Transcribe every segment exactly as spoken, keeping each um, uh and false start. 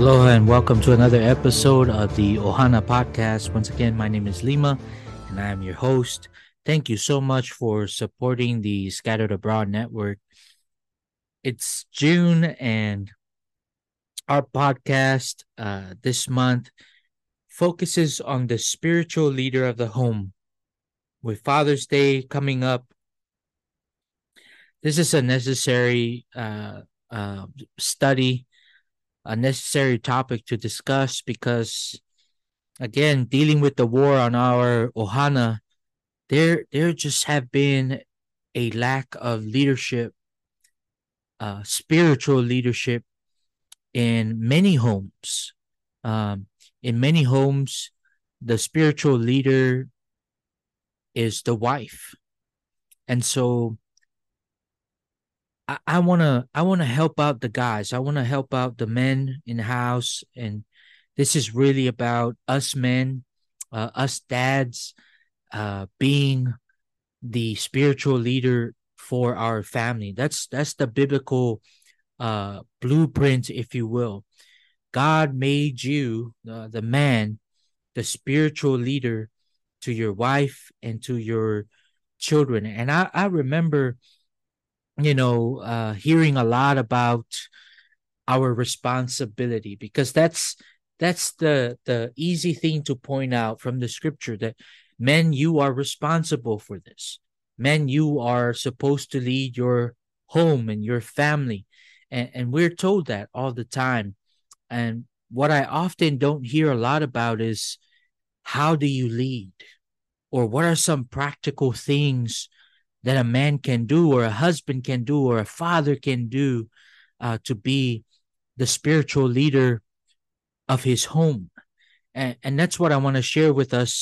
Aloha and welcome to another episode of the Ohana Podcast. Once again, my name is Lima and I am your host. Thank you so much for supporting the Scattered Abroad Network. It's June and our podcast uh, this month focuses on the spiritual leader of the home. With Father's Day coming up, this is a necessary uh, uh, study. A necessary topic to discuss because, again, dealing with the war on our Ohana, there there just have been a lack of leadership, uh, spiritual leadership in many homes. Um, in many homes, the spiritual leader is the wife, and so I want to I want to help out the guys. I want to help out the men in the house. And this is really about us men, uh, us dads, uh, being the spiritual leader for our family. That's that's the biblical uh, blueprint, if you will. God made you, uh, the man, the spiritual leader to your wife and to your children. And I, I remember... you know, uh, hearing a lot about our responsibility, because that's that's the the easy thing to point out from the scripture, that men, you are responsible for this. Men, you are supposed to lead your home and your family. And, and we're told that all the time. And what I often don't hear a lot about is, how do you lead? Or what are some practical things that a man can do, or a husband can do, or a father can do uh, to be the spiritual leader of his home? And, and that's what I want to share with us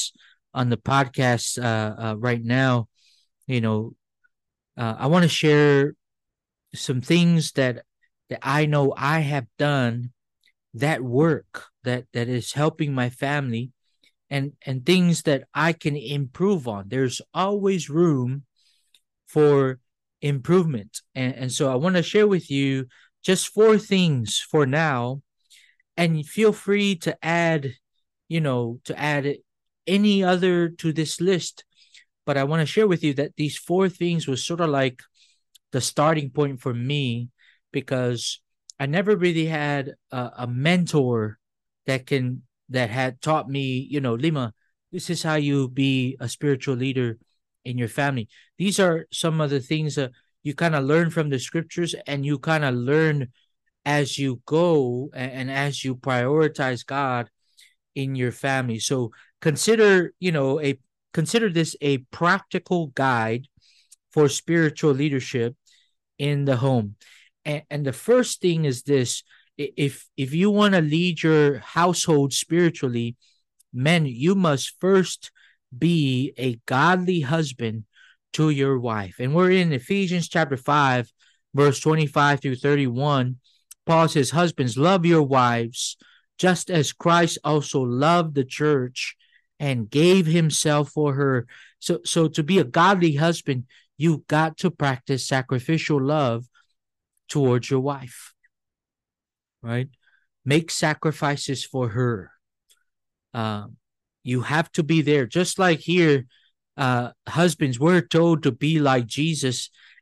on the podcast uh, uh, right now. You know, uh, I want to share some things that that I know I have done that work, that that is helping my family, and, and things that I can improve on. There's always room for improvement. And, and so I want to share with you just four things for now, and feel free to add, you know, to add any other to this list. But I want to share with you that these four things was sort of like the starting point for me, because I never really had a, a mentor that can, that had taught me, you know, Lima, this is how you be a spiritual leader in your family. These are some of the things that you kind of learn from the scriptures, and you kind of learn as you go and, and as you prioritize God in your family. So consider, you know, a consider this a practical guide for spiritual leadership in the home. And, and the first thing is this: if if you want to lead your household spiritually, men, you must first be a godly husband to your wife. And we're in Ephesians chapter five, verse twenty-five through thirty-one. Paul says, "Husbands, love your wives, just as Christ also loved the church and gave himself for her." So, so to be a godly husband, you've got to practice sacrificial love towards your wife, right? Make sacrifices for her. Um, You have to be there. Just like here, uh, husbands, we're told to be like Jesus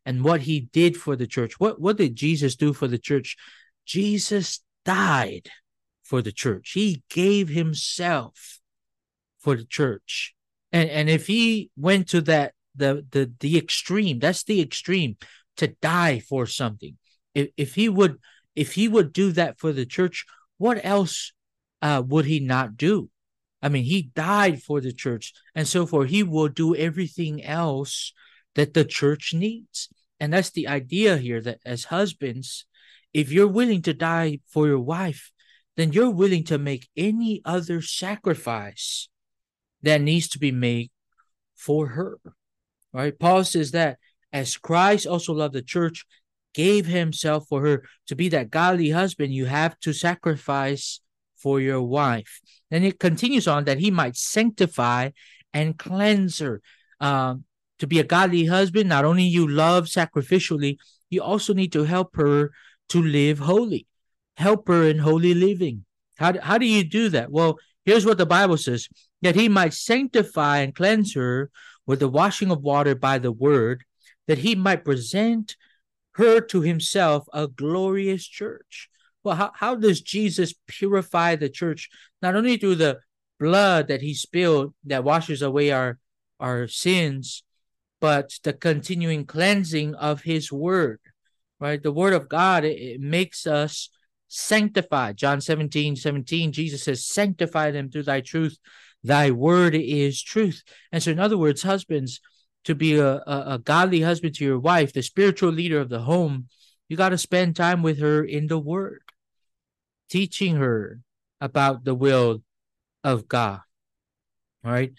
and what he did for the church. What, what did Jesus do for the church? Jesus died for the church. He gave himself for the church. And, and if he went to that, the, the, the extreme, that's the extreme, to die for something. If, if he would, if he would do that for the church, what else uh, would he not do? I mean, he died for the church, and so forth. He will do everything else that the church needs. And that's the idea here, that as husbands, if you're willing to die for your wife, then you're willing to make any other sacrifice that needs to be made for her. All right? Paul says that as Christ also loved the church, gave himself for her. To be that godly husband, you have to sacrifice for your wife. Then it continues on, that he might sanctify and cleanse her. Um, to be a godly husband, not only you love sacrificially, you also need to help her to live holy. helper in holy living. How do, how do you do that? Well, here's what the Bible says, that he might sanctify and cleanse her with the washing of water by the word, that he might present her to himself a glorious church. Well, how, how does Jesus purify the church? Not only through the blood that he spilled that washes away our, our sins, but the continuing cleansing of his word, right? The word of God, it, it makes us sanctified. John seventeen seventeen, Jesus says, sanctify them through thy truth. Thy word is truth. And so in other words, husbands, to be a, a, a godly husband to your wife, the spiritual leader of the home, you got to spend time with her in the word, teaching her about the will of God, all right?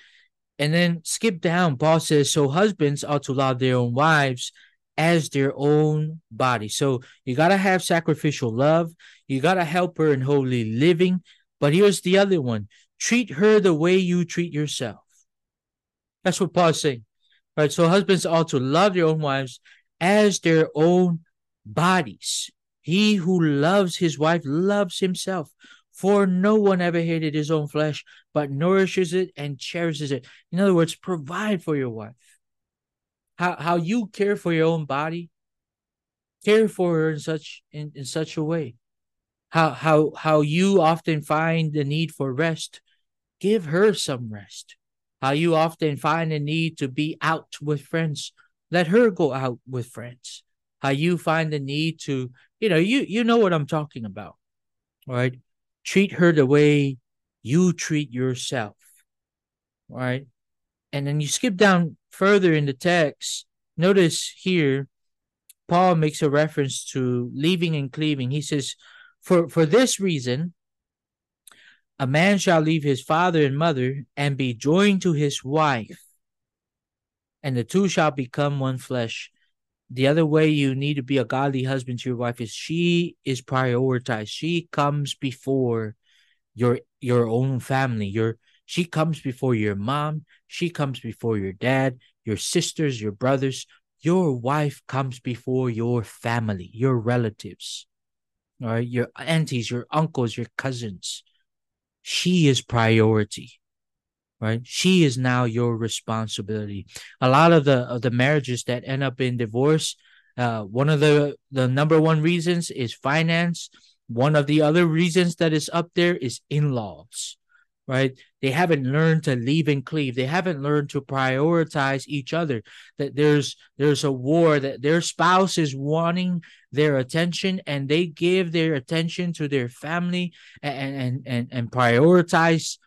And then skip down. Paul says, so husbands ought to love their own wives as their own body. So you got to have sacrificial love. You got to help her in holy living. But here's the other one. Treat her the way you treat yourself. That's what Paul's saying. All right, so husbands ought to love their own wives as their own bodies. He who loves his wife loves himself. For no one ever hated his own flesh, but nourishes it and cherishes it. In other words, provide for your wife. How how you care for your own body, care for her in such in, in such a way. How how how you often find the need for rest, give her some rest. How you often find the need to be out with friends, let her go out with friends. How you find the need to, you know, you you know what I'm talking about, right? Treat her the way you treat yourself, right? And then you skip down further in the text. Notice here, Paul makes a reference to leaving and cleaving. He says, for, for this reason, a man shall leave his father and mother and be joined to his wife, and the two shall become one flesh. The other way you need to be a godly husband to your wife is she is prioritized. She comes before your your own family. Your she comes before your mom. She comes before your dad, your sisters, your brothers. Your wife comes before your family, your relatives, all right, your aunties, your uncles, your cousins. She is priority. Right? She is now your responsibility. A lot of the of the marriages that end up in divorce, uh, one of the, the number one reasons is finance. One of the other reasons that is up there is in-laws, right? They haven't learned to leave and cleave. They haven't learned to prioritize each other, that there's there's a war, that their spouse is wanting their attention, and they give their attention to their family and and and, and prioritize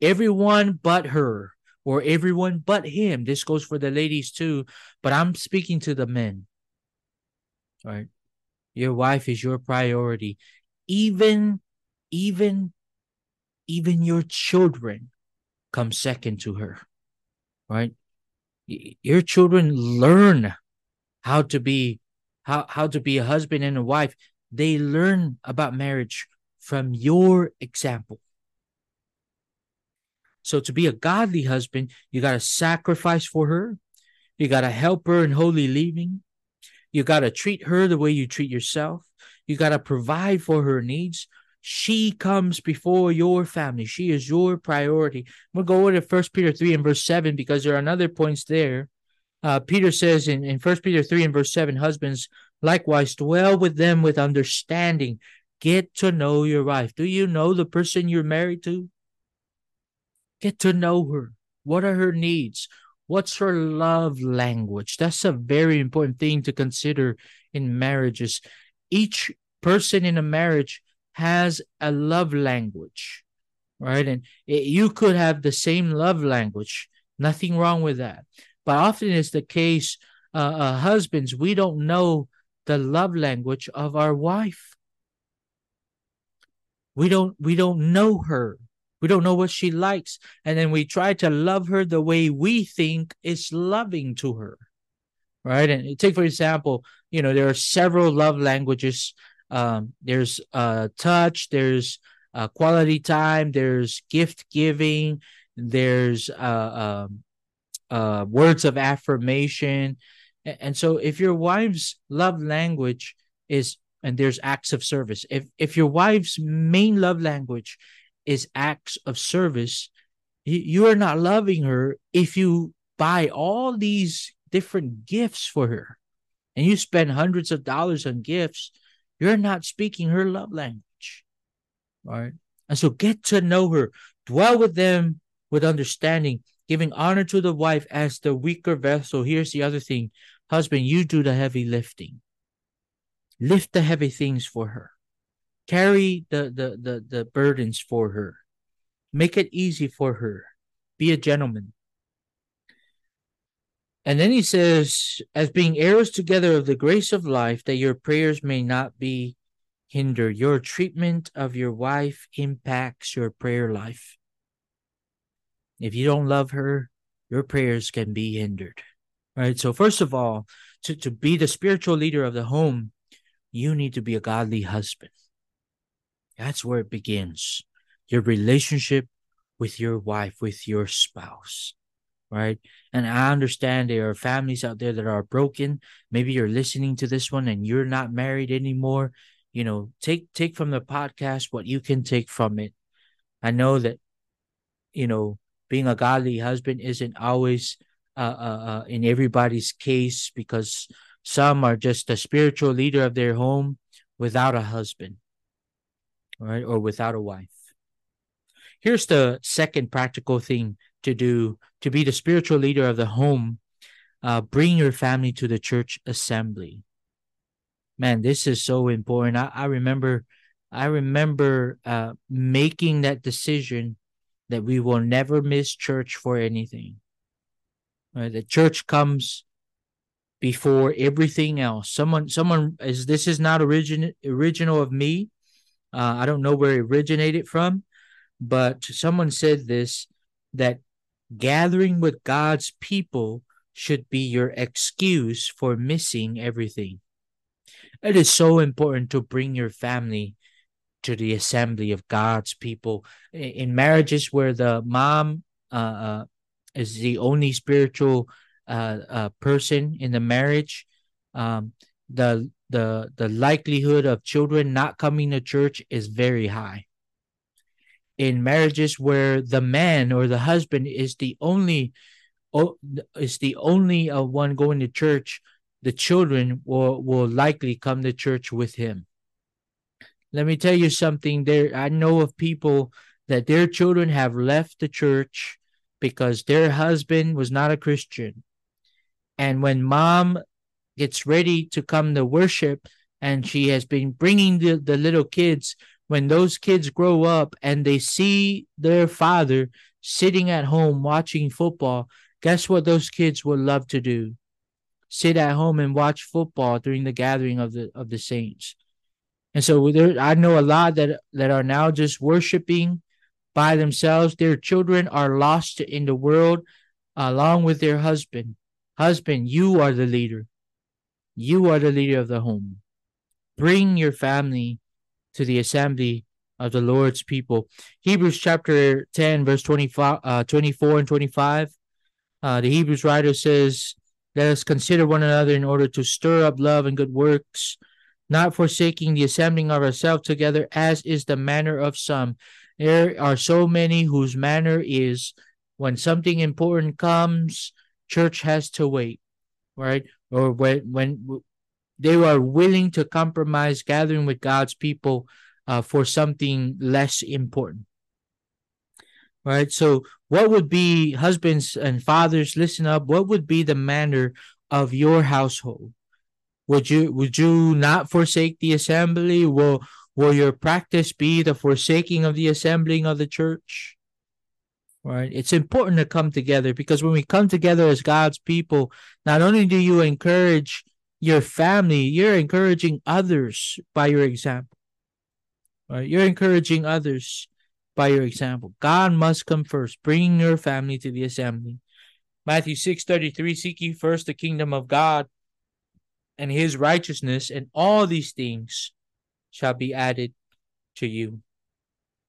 everyone but her, or everyone but him. This goes for the ladies too, but I'm speaking to the men. All right, your wife is your priority. Even, even, even your children come second to her. Right, your children learn how to be how how to be a husband and a wife. They learn about marriage from your example. So to be a godly husband, you got to sacrifice for her. You got to help her in holy living. You got to treat her the way you treat yourself. You got to provide for her needs. She comes before your family. She is your priority. We'll go over to First Peter three and verse seven because there are other points there. Uh, Peter says in, in First Peter three and verse seven, husbands, likewise, dwell with them with understanding. Get to know your wife. Do you know the person you're married to? Get to know her. What are her needs? What's her love language? That's a very important thing to consider in marriages. Each person in a marriage has a love language, right? And it, you could have the same love language. Nothing wrong with that. But often it's the case, uh, uh, husbands, we don't know the love language of our wife. We don't, we don't know her. We don't know what she likes. And then we try to love her the way we think is loving to her, right? And take, for example, you know, there are several love languages. Um, there's uh, touch, there's uh, quality time, there's gift giving, there's uh, um, uh, words of affirmation. And so if your wife's love language is and there's acts of service. If if your wife's main love language is acts of service, you, you are not loving her if you buy all these different gifts for her and you spend hundreds of dollars on gifts. You're not speaking her love language. All right. And so get to know her. Dwell with them with understanding, giving honor to the wife as the weaker vessel. Here's the other thing. Husband, you do the heavy lifting. Lift the heavy things for her. Carry the, the, the, the burdens for her. Make it easy for her. Be a gentleman. And then he says, as being heirs together of the grace of life, that your prayers may not be hindered. Your treatment of your wife impacts your prayer life. If you don't love her, your prayers can be hindered. Right? So first of all, to, to be the spiritual leader of the home, you need to be a godly husband. That's where it begins. Your relationship with your wife, with your spouse. Right? And I understand there are families out there that are broken. Maybe you're listening to this one and you're not married anymore. You know, take take from the podcast what you can take from it. I know that, you know, being a godly husband isn't always uh, uh, uh, in everybody's case, because some are just a spiritual leader of their home without a husband, right? Or without a wife. Here's the second practical thing to do to be the spiritual leader of the home. Uh, bring your family to the church assembly. Man, this is so important. I, I remember, I remember uh, making that decision that we will never miss church for anything. Right? The church comes before everything else. Someone, someone is. This is not origin original of me. Uh, I don't know where it originated from, but someone said this, that gathering with God's people should be your excuse for missing everything. It is so important to bring your family to the assembly of God's people. In marriages where the mom uh, is the only spiritual uh, uh, person in the marriage, um, the the the likelihood of children not coming to church is very high. In marriages where the man or the husband is the only is the only uh, one going to church, the children will, will likely come to church with him. Let me tell you something. There, I know of people that their children have left the church because their husband was not a Christian. And when mom gets ready to come to worship, and she has been bringing the, the little kids, when those kids grow up and they see their father sitting at home watching football, guess what those kids would love to do? Sit at home and watch football during the gathering of the of the saints. And so there, I know a lot that, that are now just worshiping by themselves. Their children are lost in the world along with their husband. Husband, you are the leader. You are the leader of the home. Bring your family to the assembly of the Lord's people. Hebrews chapter ten, verse twenty-five, uh, twenty-four and twenty-five. Uh, the Hebrews writer says, "Let us consider one another in order to stir up love and good works, not forsaking the assembling of ourselves together, as is the manner of some." There are so many whose manner is, when something important comes, church has to wait, right? Or when when they are willing to compromise gathering with God's people uh, for something less important. All right, so what would be, husbands and fathers, listen up, what would be the manner of your household? Would you would you not forsake the assembly? Will, will your practice be the forsaking of the assembling of the church? All right, it's important to come together, because when we come together as God's people, not only do you encourage your family, you're encouraging others by your example. Right? You're encouraging others by your example. God must come first. Bring your family to the assembly. Matthew six thirty-three, "Seek ye first the kingdom of God and his righteousness, and all these things shall be added to you."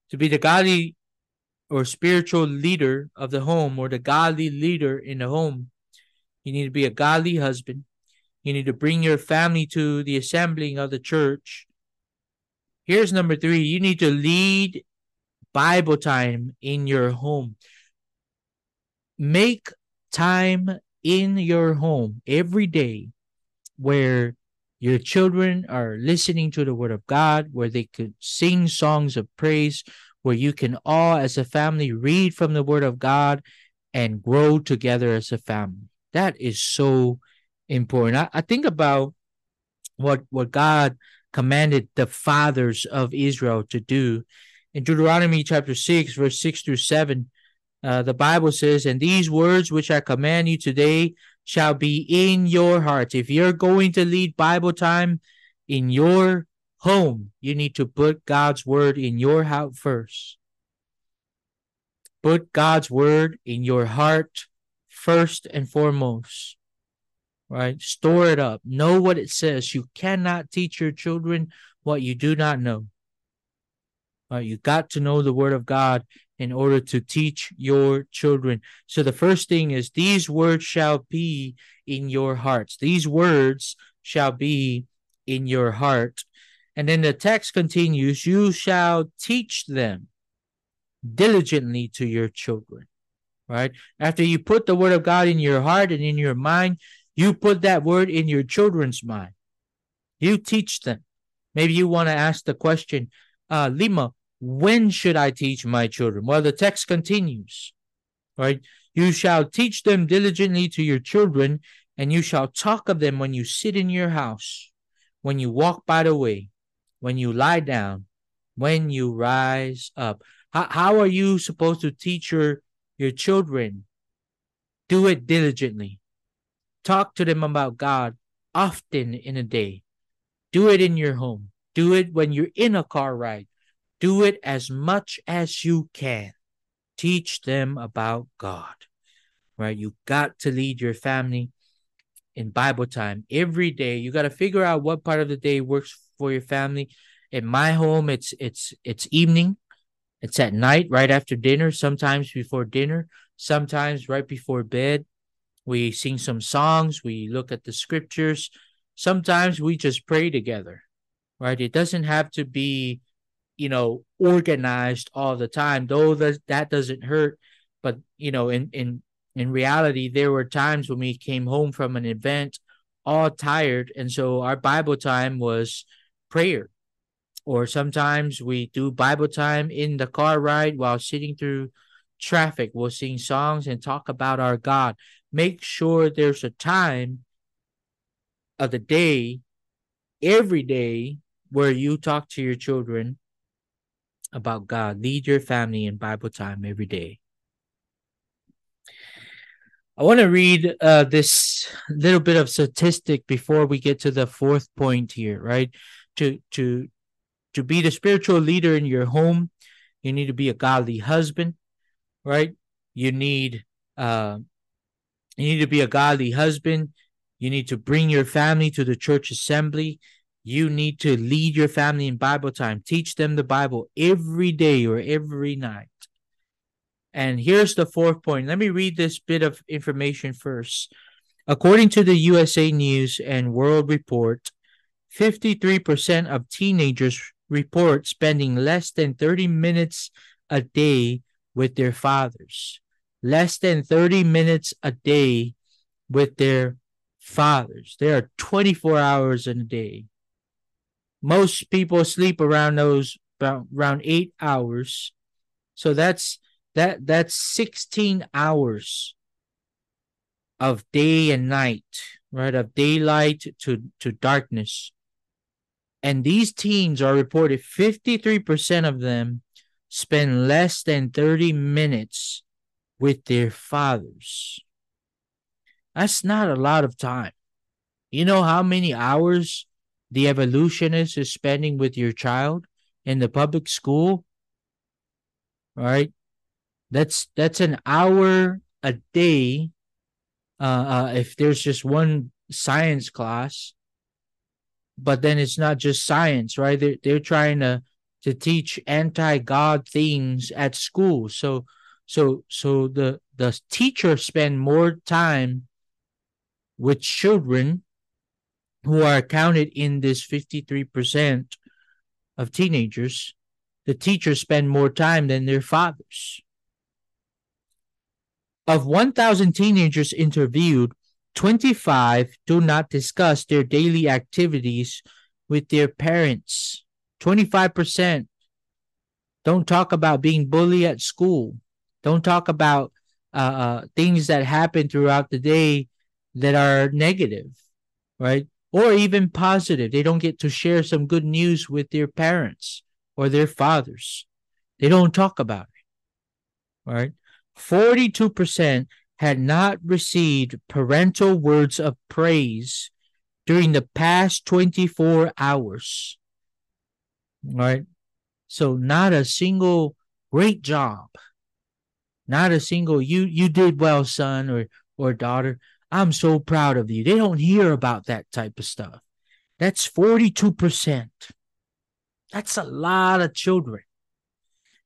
To be the godly or spiritual leader of the home, or the godly leader in the home, you need to be a godly husband. You need to bring your family to the assembling of the church. Here's number three. You need to lead Bible time in your home. Make time in your home every day where your children are listening to the Word of God, where they could sing songs of praise, where you can all as a family read from the Word of God and grow together as a family. That is so important. I, I think about what, what God commanded the fathers of Israel to do. In Deuteronomy chapter six, verse six through seven, uh, the Bible says, "And these words which I command you today shall be in your hearts." If you're going to lead Bible time in your home, you need to put God's word in your heart first. Put God's word in your heart first and foremost, right? Store it up. Know what it says. You cannot teach your children what you do not know. Right? You got to know the Word of God in order to teach your children. So the first thing is, these words shall be in your hearts. These words shall be in your heart. And then the text continues, "You shall teach them diligently to your children." Right? After you put the Word of God in your heart and in your mind, you put that word in your children's mind. You teach them. Maybe you want to ask the question, uh, Lima, when should I teach my children? Well, the text continues, right? "You shall teach them diligently to your children, and you shall talk of them when you sit in your house, when you walk by the way, when you lie down, when you rise up." How, how are you supposed to teach your, your children? Do it diligently. Talk to them about God often in a day. Do it in your home. Do it when you're in a car ride. Do it as much as you can. Teach them about God, right? You got to lead your family in Bible time every day. You got to figure out what part of the day works for your family. In my home, it's it's it's evening. It's at night, right after dinner, sometimes before dinner, sometimes right before bed. We sing some songs. We look at the scriptures. Sometimes we just pray together, right? It doesn't have to be, you know, organized all the time, though that, that doesn't hurt. But, you know, in, in, in reality, there were times when we came home from an event all tired. And so our Bible time was prayer. Or sometimes we do Bible time in the car ride while sitting through traffic. We'll sing songs and talk about our God. Make sure there's a time of the day, every day, where you talk to your children about God. Lead your family in Bible time every day. I want to read uh, this little bit of statistic before we get to the fourth point here, right? To to to be the spiritual leader in your home, you need to be a godly husband, right? You need uh, you need to be a godly husband. You need to bring your family to the church assembly. You need to lead your family in Bible time. Teach them the Bible every day or every night. And here's the fourth point. Let me read this bit of information first. According to the U S A News and World Report, fifty-three percent of teenagers report spending less than thirty minutes a day with their fathers. Less than thirty minutes a day with their fathers. There are twenty-four hours in a day. Most people sleep around those around eight hours, so that's that that's sixteen hours of day and night, right? Of daylight to to darkness. And these teens are reported fifty-three percent of them spend less than thirty minutes with their fathers. That's not a lot of time. You know how many hours the evolutionist is spending with your child in the public school, right? That's that's an hour a day. Uh, uh, if there's just one science class, but then it's not just science, right? They're they're trying to to teach anti-God things at school. So so so the the teachers spend more time with children who are counted in this fifty-three percent of teenagers, the teachers spend more time than their fathers. Of one thousand teenagers interviewed, twenty-five do not discuss their daily activities with their parents. twenty-five percent don't talk about being bullied at school. Don't talk about uh, things that happen throughout the day that are negative, right? Or even positive. They don't get to share some good news with their parents or their fathers. They don't talk about it, right? forty-two percent had not received parental words of praise during the past twenty-four hours, right? So not a single great job, not a single you you did well, son or or daughter. I'm so proud of you. They don't hear about that type of stuff. That's forty-two percent. That's a lot of children.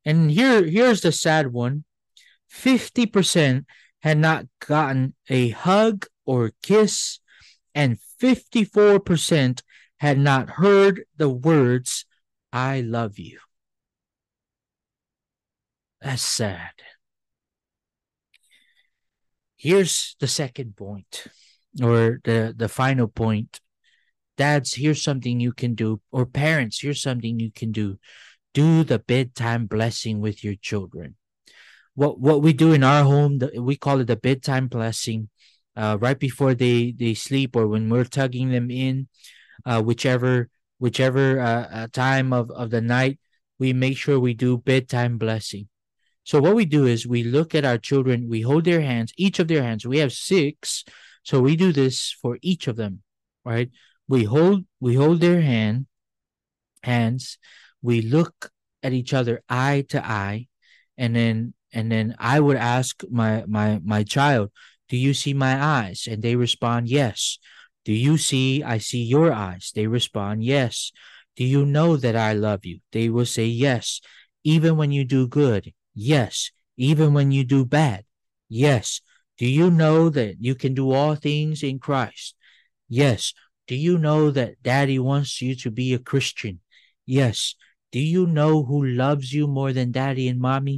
And here, here's the sad one. fifty percent had not gotten a hug or kiss, and fifty-four percent had not heard the words, I love you. That's sad. Here's the second point, or the, the final point. Dads, here's something you can do, or parents, here's something you can do. Do the bedtime blessing with your children. What what we do in our home, the, we call it the bedtime blessing. Uh, right before they, they sleep, or when we're tugging them in, uh, whichever whichever uh, time of, of the night, we make sure we do bedtime blessing. So what we do is we look at our children, we hold their hands, each of their hands. We have six, so we do this for each of them, right? We hold we hold their hand, hands. We look at each other eye to eye, and then and then I would ask my my my child, "Do you see my eyes?" And they respond, "Yes." "Do you see I see your eyes?" They respond, "Yes." "Do you know that I love you?" They will say, "Yes." "Even when you do good?" "Yes." "Even when you do bad?" "Yes." "Do you know that you can do all things in Christ?" "Yes." "Do you know that Daddy wants you to be a Christian?" "Yes." "Do you know who loves you more than Daddy and Mommy?"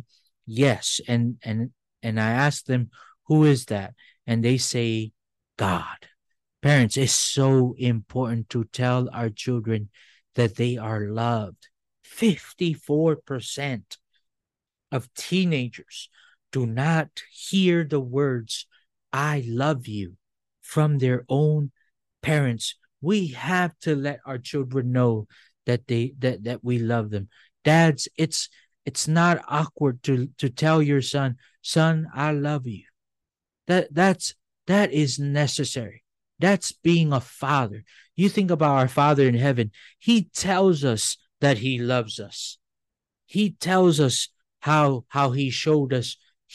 "Yes." And and and I ask them, "Who is that?" And they say, "God." Parents, it's so important to tell our children that they are loved. fifty-four percent of teenagers do not hear the words, "I love you," from their own parents. We have to let our children know that they that, that we love them. Dads, it's it's not awkward to, to tell your son, "Son, I love you." That that's that is necessary. That's being a father. You think about our Father in heaven. He tells us that he loves us. He tells us how how he showed us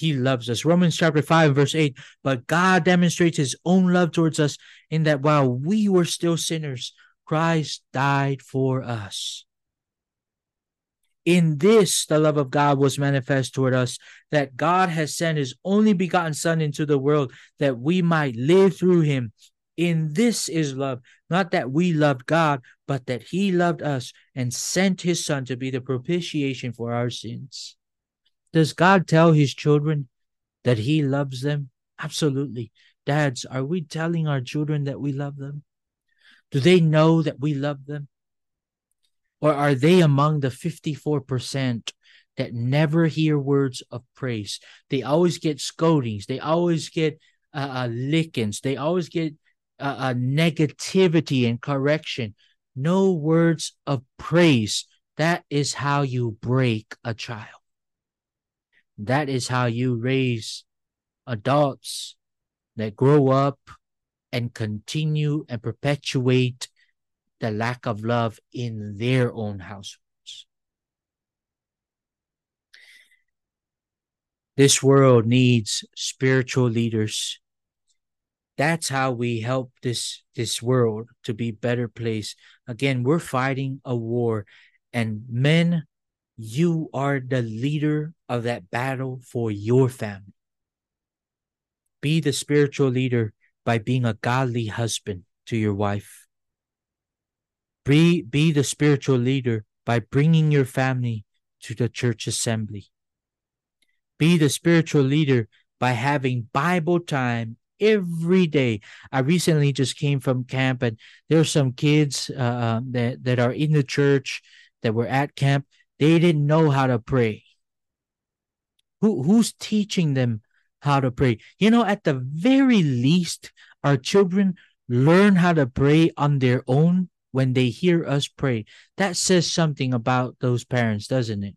he loves us. Romans chapter five, verse eight. But God demonstrates his own love towards us in that while we were still sinners, Christ died for us. In this, the love of God was manifest toward us, that God has sent his only begotten Son into the world, that we might live through him. In this is love, not that we loved God, but that he loved us and sent his Son to be the propitiation for our sins. Does God tell his children that he loves them? Absolutely. Dads, are we telling our children that we love them? Do they know that we love them? Or are they among the fifty-four percent that never hear words of praise? They always get scoldings. They always get uh, uh, lickings. They always get uh, uh, negativity and correction. No words of praise. That is how you break a child. That is how you raise adults that grow up and continue and perpetuate the lack of love in their own households. This world needs spiritual leaders. That's how we help this, this world to be a better place. Again, we're fighting a war. And men, you are the leader of that battle for your family. Be the spiritual leader by being a godly husband to your wife. Be, be the spiritual leader by bringing your family to the church assembly. Be the spiritual leader by having Bible time every day. I recently just came from camp, and there are some kids uh, that, that are in the church that were at camp. They didn't know how to pray. Who Who's teaching them how to pray? You know, at the very least, our children learn how to pray on their own when they hear us pray. That says something about those parents, doesn't it?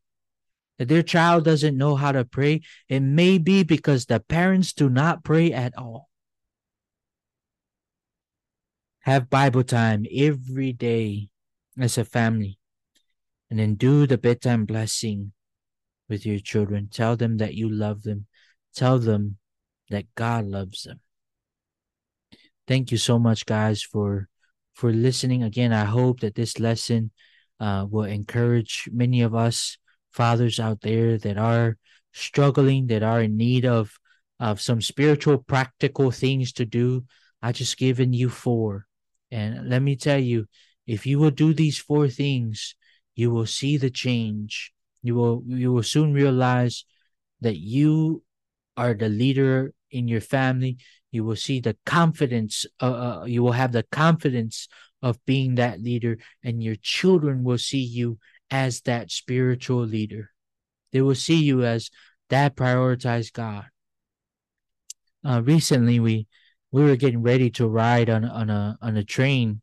That their child doesn't know how to pray. It may be because the parents do not pray at all. Have Bible time every day as a family. And then do the bedtime blessing with your children. Tell them that you love them. Tell them that God loves them. Thank you so much, guys, for for listening. Again, I hope that this lesson uh, will encourage many of us fathers out there that are struggling, that are in need of, of some spiritual, practical things to do. I just given you four. And let me tell you, if you will do these four things, you will see the change. You will, you will soon realize that you are the leader in your family. You will see the confidence. Uh, uh, you will have the confidence of being that leader, and your children will see you as that spiritual leader. They will see you as that prioritized God. Uh, recently, we we were getting ready to ride on on a on a train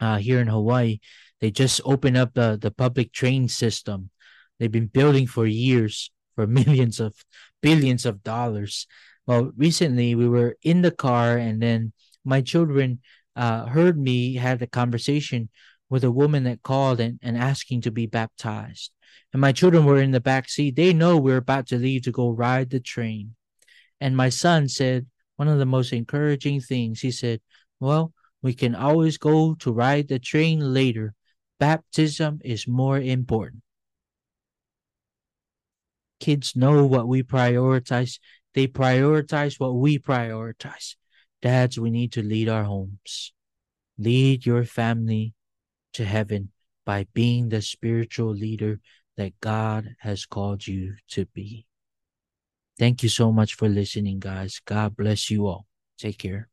uh, here in Hawaii. They just opened up the the public train system. They've been building for years, for millions of billions of dollars. Well, recently we were in the car, and then my children uh, heard me had a conversation with a woman that called and, and asking to be baptized. And my children were in the back seat. They know we're about to leave to go ride the train. And my son said one of the most encouraging things. He said, well, we can always go to ride the train later. Baptism is more important. Kids know what we prioritize. They prioritize what we prioritize. Dads, we need to lead our homes. Lead your family to heaven by being the spiritual leader that God has called you to be. Thank you so much for listening, guys. God bless you all. Take care.